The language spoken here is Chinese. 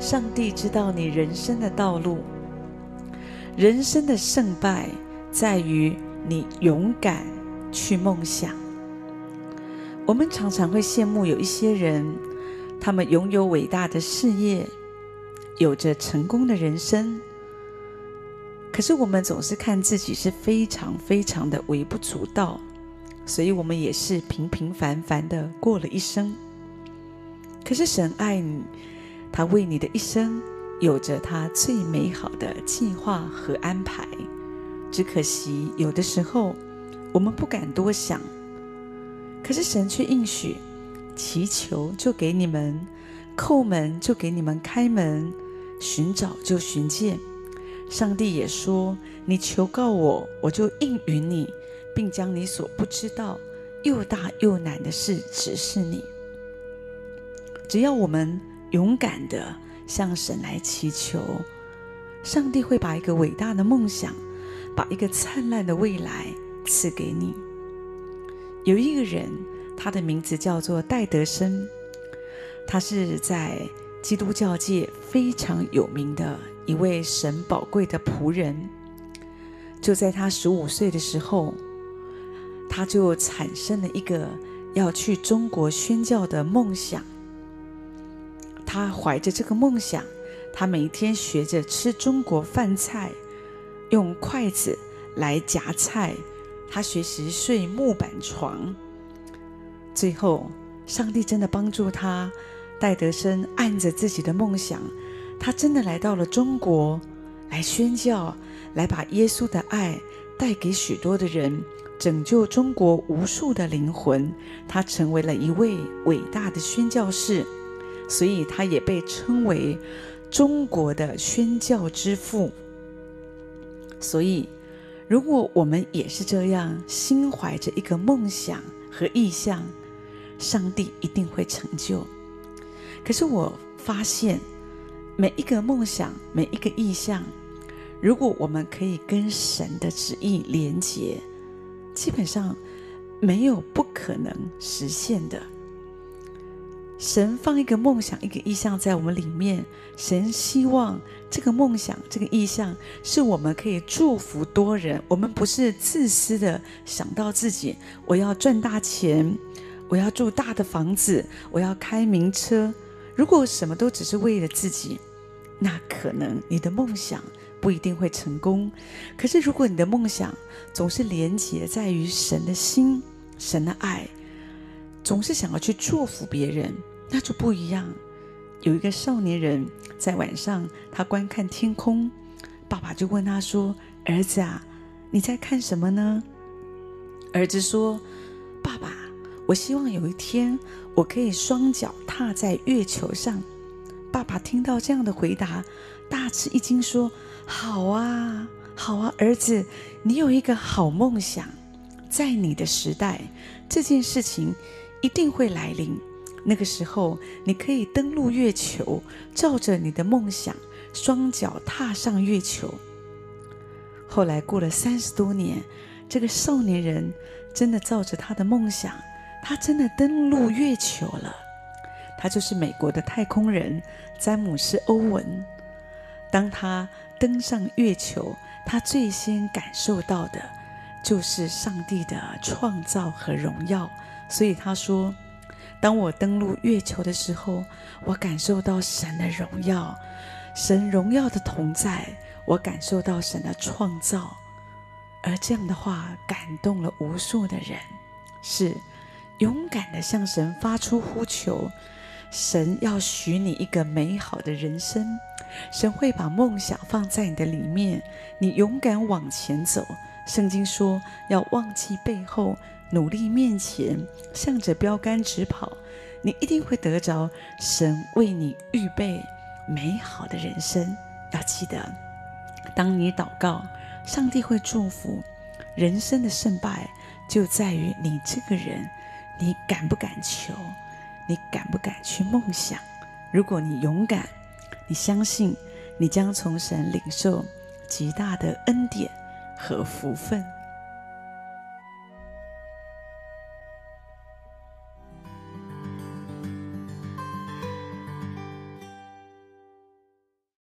上帝知道你人生的道路。人生的胜败在于你勇敢去梦想。我们常常会羡慕有一些人，他们拥有伟大的事业，有着成功的人生，可是我们总是看自己是非常的微不足道，所以我们也是平凡的过了一生。可是神爱你，他为你的一生有着他最美好的计划和安排。只可惜有的时候我们不敢多想，可是神却应许，祈求就给你们，叩门就给你们开门，寻找就寻见。上帝也说，你求告我，我就应允你，并将你所不知道又大又难的事指示你。只要我们勇敢的向神来祈求，上帝会把一个伟大的梦想，把一个灿烂的未来赐给你。有一个人，他的名字叫做戴德生，他是在基督教界非常有名的一位神宝贵的仆人。就在他15岁的时候，他就产生了一个要去中国宣教的梦想。他怀着这个梦想，他每天学着吃中国饭菜，用筷子来夹菜，他学习睡木板床。最后上帝真的帮助他，戴德生按着自己的梦想，他真的来到了中国，来宣教，来把耶稣的爱带给许多的人，拯救中国无数的灵魂。他成为了一位伟大的宣教士，所以他也被称为中国的宣教之父。所以如果我们也是这样，心怀着一个梦想和意向，上帝一定会成就。可是我发现，每一个梦想，每一个意向，如果我们可以跟神的旨意连结，基本上没有不可能实现的。神放一个梦想，一个意向在我们里面，神希望这个梦想，这个意向是我们可以祝福多人。我们不是自私的想到自己，我要赚大钱，我要住大的房子，我要开名车。如果什么都只是为了自己，那可能你的梦想不一定会成功。可是如果你的梦想总是连结在于神的心，神的爱，总是想要去祝福别人，那就不一样。有一个少年人，在晚上他观看天空，爸爸就问他说，儿子啊，你在看什么呢？儿子说，爸爸，我希望有一天我可以双脚踏在月球上。爸爸听到这样的回答，大吃一惊说，好啊好啊，儿子，你有一个好梦想，在你的时代，这件事情一定会来临。那个时候你可以登陆月球，照着你的梦想双脚踏上月球。后来过了30多年，这个少年人真的照着他的梦想，他真的登陆月球了。他就是美国的太空人詹姆斯·欧文。当他登上月球，他最先感受到的就是上帝的创造和荣耀。所以他说，当我登陆月球的时候，我感受到神的荣耀，神荣耀的同在，我感受到神的创造。而这样的话感动了无数的人。是勇敢地向神发出呼求，神要许你一个美好的人生，神会把梦想放在你的里面，你勇敢往前走。圣经说，要忘记背后，努力面前，向着标杆直跑，你一定会得着神为你预备美好的人生。要记得，当你祷告，上帝会祝福。人生的胜败就在于你这个人，你敢不敢求，你敢不敢去梦想。如果你勇敢，你相信你将从神领受极大的恩典和福分。